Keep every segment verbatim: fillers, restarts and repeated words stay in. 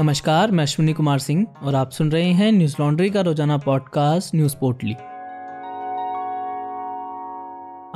नमस्कार, मैं अश्विनी कुमार सिंह और आप सुन रहे हैं न्यूज लॉन्ड्री का रोजाना पॉडकास्ट न्यूज पोर्टली।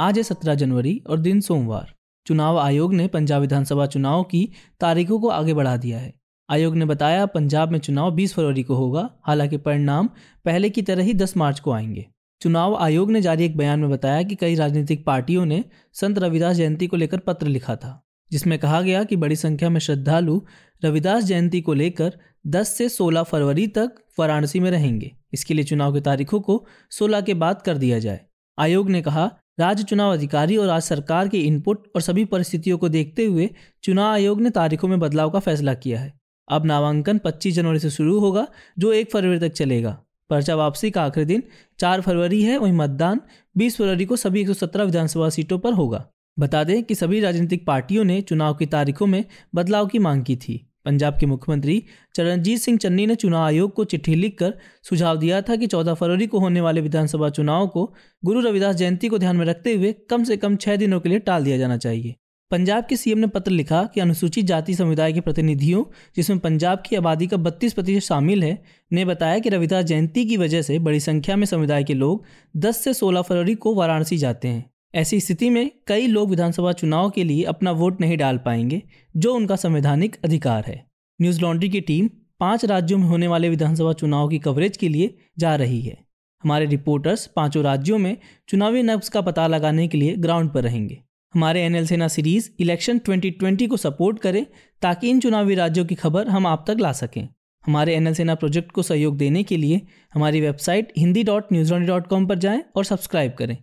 आज है सत्रह जनवरी और दिन सोमवार। चुनाव आयोग ने पंजाब विधानसभा चुनाव की तारीखों को आगे बढ़ा दिया है। आयोग ने बताया पंजाब में चुनाव बीस फरवरी को होगा, हालांकि परिणाम पहले की तरह ही दस मार्च को आएंगे। चुनाव आयोग ने जारी एक बयान में बताया कि कई राजनीतिक पार्टियों ने संत रविदास जयंती को लेकर पत्र लिखा था, जिसमें कहा गया कि बड़ी संख्या में श्रद्धालु रविदास जयंती को लेकर दस से सोलह फरवरी तक वाराणसी में रहेंगे। इसके लिए चुनाव की तारीखों को सोलह के बाद कर दिया जाए। आयोग ने कहा, राज्य चुनाव अधिकारी और राज्य सरकार के इनपुट और सभी परिस्थितियों को देखते हुए चुनाव आयोग ने तारीखों में बदलाव का फैसला किया है। अब नामांकन पच्चीस जनवरी से शुरू होगा, जो एक फरवरी तक चलेगा। पर्चा वापसी का आखिरी दिन चार फरवरी है। वहीं मतदान बीस फरवरी को सभी एक सौ सत्रह विधानसभा सीटों पर होगा। बता दें कि सभी राजनीतिक पार्टियों ने चुनाव की तारीखों में बदलाव की मांग की थी। पंजाब के मुख्यमंत्री चरणजीत सिंह चन्नी ने चुनाव आयोग को चिट्ठी लिखकर सुझाव दिया था कि चौदह फरवरी को होने वाले विधानसभा चुनाव को गुरु रविदास जयंती को ध्यान में रखते हुए कम से कम छह दिनों के लिए टाल दिया जाना चाहिए। पंजाब के सीएम ने पत्र लिखा कि अनुसूचित जाति समुदाय के प्रतिनिधियों, जिसमें पंजाब की आबादी का बत्तीस प्रतिशत शामिल है, ने बताया कि रविदास जयंती की वजह से बड़ी संख्या में समुदाय के लोग दस से सोलह फरवरी को वाराणसी जाते हैं। ऐसी स्थिति में कई लोग विधानसभा चुनाव के लिए अपना वोट नहीं डाल पाएंगे, जो उनका संवैधानिक अधिकार है। न्यूज लॉन्ड्री की टीम पाँच राज्यों में होने वाले विधानसभा चुनाव की कवरेज के लिए जा रही है। हमारे रिपोर्टर्स पाँचों राज्यों में चुनावी नब्ज का पता लगाने के लिए ग्राउंड पर रहेंगे। हमारे एन एल सेना सीरीज इलेक्शन दो हज़ार बीस को सपोर्ट करें ताकि इन चुनावी राज्यों की खबर हम आप तक ला सकें। हमारे एन एल सेना प्रोजेक्ट को सहयोग देने के लिए हमारी website Hindi dot news laundry dot com पर जाएं और सब्सक्राइब करें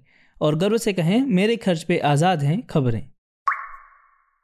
और गर्व से कहें, मेरे खर्च पे आज़ाद हैं खबरें।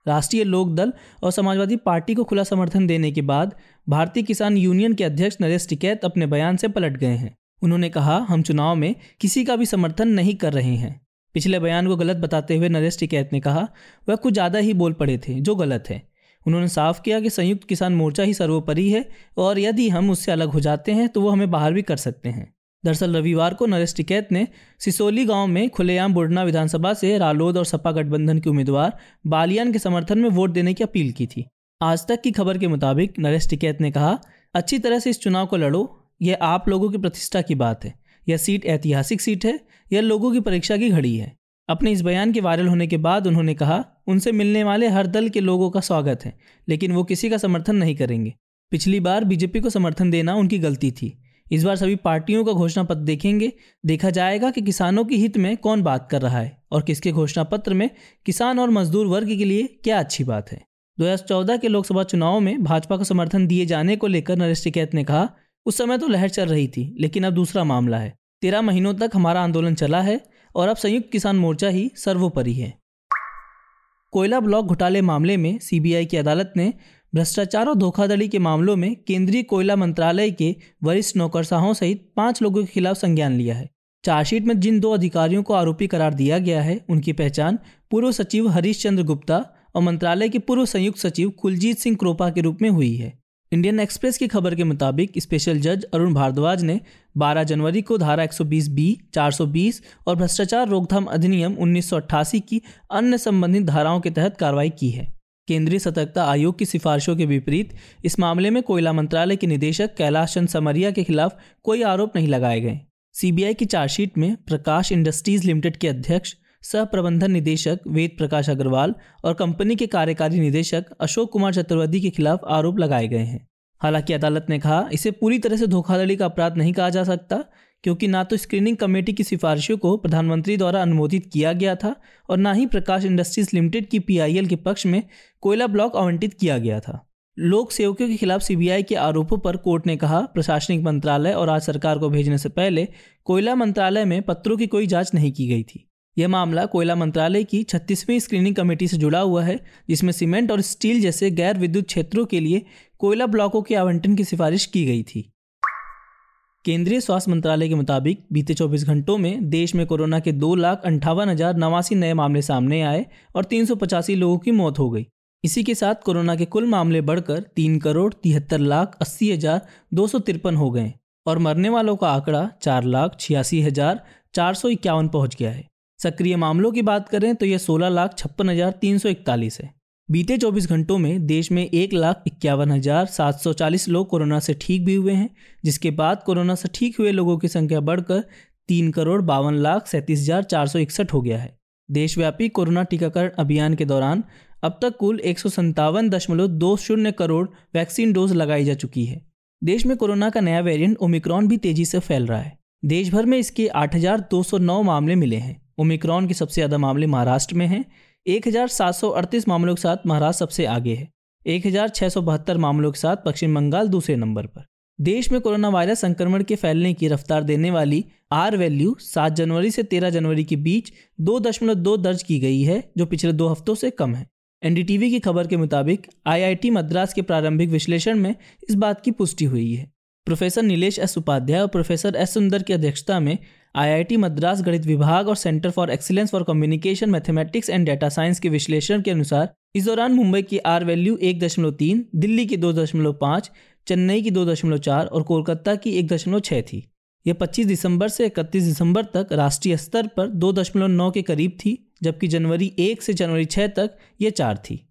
राष्ट्रीय लोकदल और समाजवादी पार्टी को खुला समर्थन देने के बाद भारतीय किसान यूनियन के अध्यक्ष नरेश टिकैत अपने बयान से पलट गए हैं। उन्होंने कहा, हम चुनाव में किसी का भी समर्थन नहीं कर रहे हैं। पिछले बयान को गलत बताते हुए नरेश टिकैत ने कहा, वह कुछ ज़्यादा ही बोल पड़े थे, जो गलत है। उन्होंने साफ किया कि संयुक्त किसान मोर्चा ही सर्वोपरि है और यदि हम उससे अलग हो जाते हैं तो वो हमें बाहर भी कर सकते हैं। दरअसल रविवार को नरेश टिकैत ने सिसोली गांव में खुलेआम बुढ़ना विधानसभा से रालोद और सपा गठबंधन के उम्मीदवार बालियान के समर्थन में वोट देने की अपील की थी। आज तक की खबर के मुताबिक नरेश टिकैत ने कहा, अच्छी तरह से इस चुनाव को लड़ो, यह आप लोगों की प्रतिष्ठा की बात है, यह सीट ऐतिहासिक सीट है, यह लोगों की परीक्षा की घड़ी है। अपने इस बयान के वायरल होने के बाद उन्होंने कहा, उनसे मिलने वाले हर दल के लोगों का स्वागत है, लेकिन वो किसी का समर्थन नहीं करेंगे। पिछली बार बीजेपी को समर्थन देना उनकी गलती थी। इस बार सभी पार्टियों का घोषणा पत्र देखेंगे, देखा जाएगा कि किसानों के हित में कौन बात कर रहा है और किसके घोषणा पत्र में किसान और मजदूर वर्ग के लिए क्या अच्छी बात है। दो हज़ार चौदह के लोकसभा चुनाव में भाजपा को समर्थन दिए जाने को लेकर नरेश टिकैत ने कहा, उस समय तो लहर चल रही थी, लेकिन अब दूसरा मामला है। तेरह महीनों तक हमारा आंदोलन चला है और अब संयुक्त किसान मोर्चा ही सर्वोपरि है। कोयला ब्लॉक घोटाले मामले में सीबीआई की अदालत ने भ्रष्टाचार और धोखाधड़ी के मामलों में केंद्रीय कोयला मंत्रालय के वरिष्ठ नौकरशाहों सहित पाँच लोगों के खिलाफ संज्ञान लिया है। चार्जशीट में जिन दो अधिकारियों को आरोपी करार दिया गया है, उनकी पहचान पूर्व सचिव हरीश चंद्र गुप्ता और मंत्रालय के पूर्व संयुक्त सचिव कुलजीत सिंह क्रोपा के रूप में हुई है। इंडियन एक्सप्रेस की खबर के मुताबिक स्पेशल जज अरुण भारद्वाज ने बारह जनवरी को धारा एक सौ बीस बी, चार सौ बीस और भ्रष्टाचार रोकथाम अधिनियम उन्नीस सौ अट्ठासी की अन्य संबंधित धाराओं के तहत कार्रवाई की है। केंद्रीय सतर्कता आयोग की सिफारिशों के विपरीत इस मामले में कोयला मंत्रालय के निदेशक कैलाश चंद समरिया के खिलाफ कोई आरोप नहीं लगाए गए। सीबीआई की चार्जशीट में प्रकाश इंडस्ट्रीज लिमिटेड के अध्यक्ष, सह प्रबंधन निदेशक वेद प्रकाश अग्रवाल और कंपनी के कार्यकारी निदेशक अशोक कुमार चतुर्वेदी के खिलाफ आरोप लगाए गए हैं। हालांकि अदालत ने कहा, इसे पूरी तरह से धोखाधड़ी का अपराध नहीं कहा जा सकता, क्योंकि ना तो स्क्रीनिंग कमेटी की सिफारिशों को प्रधानमंत्री द्वारा अनुमोदित किया गया था और ना ही प्रकाश इंडस्ट्रीज लिमिटेड की पीआईएल के पक्ष में कोयला ब्लॉक आवंटित किया गया था। लोक सेवकों के खिलाफ सीबीआई के आरोपों पर कोर्ट ने कहा, प्रशासनिक मंत्रालय और राज्य सरकार को भेजने से पहले कोयला मंत्रालय में पत्रों की कोई जाँच नहीं की गई थी। यह मामला कोयला मंत्रालय की छत्तीसवीं स्क्रीनिंग कमेटी से जुड़ा हुआ है, जिसमें सीमेंट और स्टील जैसे गैर विद्युत क्षेत्रों के लिए कोयला ब्लॉकों के आवंटन की सिफारिश की गई थी। केंद्रीय स्वास्थ्य मंत्रालय के मुताबिक बीते चौबीस घंटों में देश में कोरोना के दो लाख अंठावन हजार नवासी नए मामले सामने आए और तीन सौ पचासी लोगों की मौत हो गई। इसी के साथ कोरोना के कुल मामले बढ़कर तीन करोड़ तिहत्तर लाख अस्सी हजार दो सौ तिरपन हो गए और मरने वालों का आंकड़ा चार लाख छियासी हजार चार सौ इक्यावन पहुंच गया है। सक्रिय मामलों की बात करें तो यह सोलह लाख छप्पन हजार तीन सौ इकतालीस है। बीते चौबीस घंटों में देश में एक लाख इक्यावन हज़ार सात सौ चालीस लोग कोरोना से ठीक भी हुए हैं, जिसके बाद कोरोना से ठीक हुए लोगों की संख्या बढ़कर तीन करोड़ बावन लाख सैंतीस हज़ार चार सौ इकसठ हो गया है। देशव्यापी कोरोना टीकाकरण अभियान के दौरान अब तक कुल एक सौ संतावन दशमलव दो शून्य करोड़ वैक्सीन डोज लगाई जा चुकी है। देश में कोरोना का नया वेरिएंट ओमिक्रॉन भी तेजी से फैल रहा है। देश भर में इसके आठ हज़ार दो सौ नौ मामले मिले हैं। ओमिक्रॉन के सबसे ज़्यादा मामले महाराष्ट्र में हैं। एक हज़ार सात सौ अड़तीस मामलों के साथ महाराष्ट्र सबसे आगे है। एक हज़ार छह सौ बहत्तर मामलों के साथ पश्चिम बंगाल दूसरे नंबर पर। देश में कोरोना वायरस संक्रमण के फैलने की रफ्तार देने वाली आर वैल्यू सात जनवरी से तेरह जनवरी के बीच दो दशमलव दो दर्ज की गई है, जो पिछले दो हफ्तों से कम है। एनडीटीवी की खबर के मुताबिक आईआईटी मद्रास के प्रारंभिक विश्लेषण में इस बात की पुष्टि हुई है। प्रोफेसर नीलेश एस उपाध्याय और प्रोफेसर एस सुंदर की अध्यक्षता में आईआईटी मद्रास गणित विभाग और centre for excellence for communication mathematics and data science के विश्लेषण के अनुसार इस दौरान मुंबई की आर वैल्यू एक दशमलव तीन, दिल्ली की दो दशमलव पाँच, चेन्नई की दो दशमलव चार और कोलकाता की एक दशमलव छह थी। यह पच्चीस दिसंबर से इकतीस दिसंबर तक राष्ट्रीय स्तर पर दो दशमलव नौ के करीब थी, जबकि जनवरी एक से जनवरी छह तक यह चार थी।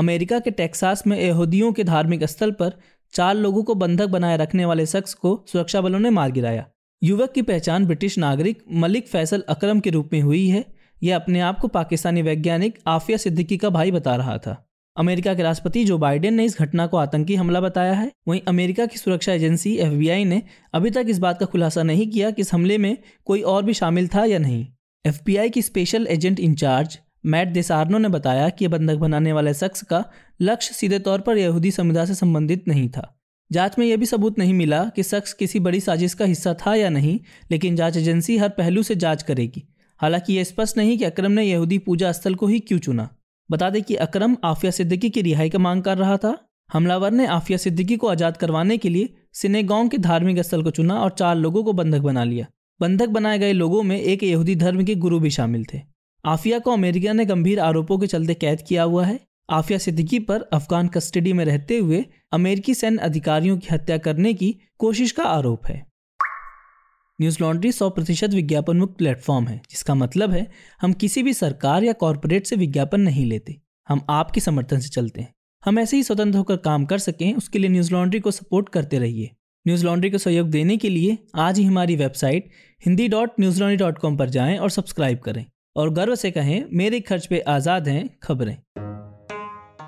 अमेरिका के टेक्सास में यहूदियों के धार्मिक स्थल पर चार लोगों को बंधक बनाए रखने वाले शख्स को सुरक्षा बलों ने मार गिराया। युवक की पहचान ब्रिटिश नागरिक मलिक फैसल अकरम के रूप में हुई है। यह अपने आप को पाकिस्तानी वैज्ञानिक आफिया सिद्दीकी का भाई बता रहा था। अमेरिका के राष्ट्रपति जो बाइडेन ने इस घटना को आतंकी हमला बताया है। वहीं अमेरिका की सुरक्षा एजेंसी एफबीआई ने अभी तक इस बात का खुलासा नहीं किया कि इस हमले में कोई और भी शामिल था या नहीं। एफबीआई की special agent in charge Matt DeSarno ने बताया कि बंधक बनाने वाले शख्स का लक्ष्य सीधे तौर पर यहूदी समुदाय से संबंधित नहीं था। जांच में यह भी सबूत नहीं मिला कि शख्स किसी बड़ी साजिश का हिस्सा था या नहीं, लेकिन जांच एजेंसी हर पहलू से जांच करेगी। हालांकि यह स्पष्ट नहीं कि अकरम ने यहूदी पूजा स्थल को ही क्यों चुना। बता दें कि अकरम आफिया सिद्दीकी की रिहाई का मांग कर रहा था। हमलावर ने आफिया सिद्दीकी को आज़ाद करवाने के लिए सिनेगॉग के धार्मिक स्थल को चुना और चार लोगों को बंधक बना लिया। बंधक बनाए गए लोगों में एक यहूदी धर्म के गुरु भी शामिल थे। आफिया को अमेरिका ने गंभीर आरोपों के चलते कैद किया हुआ है। आफिया सिद्दीकी पर अफगान कस्टडी में रहते हुए अमेरिकी सैन्य अधिकारियों की हत्या करने की कोशिश का आरोप है। न्यूज लॉन्ड्री सौ प्रतिशत विज्ञापन मुक्त प्लेटफॉर्म है, जिसका मतलब है हम किसी भी सरकार या कॉरपोरेट से विज्ञापन नहीं लेते। हम आपके समर्थन से चलते हैं। हम ऐसे ही स्वतंत्र होकर काम कर सकें, उसके लिए न्यूज लॉन्ड्री को सपोर्ट करते रहिए। न्यूज लॉन्ड्री को सहयोग देने के लिए आज ही हमारी website Hindi dot news laundry dot com पर जाएं और सब्सक्राइब करें और गर्व से कहें, मेरे खर्च पे आज़ाद हैं खबरें।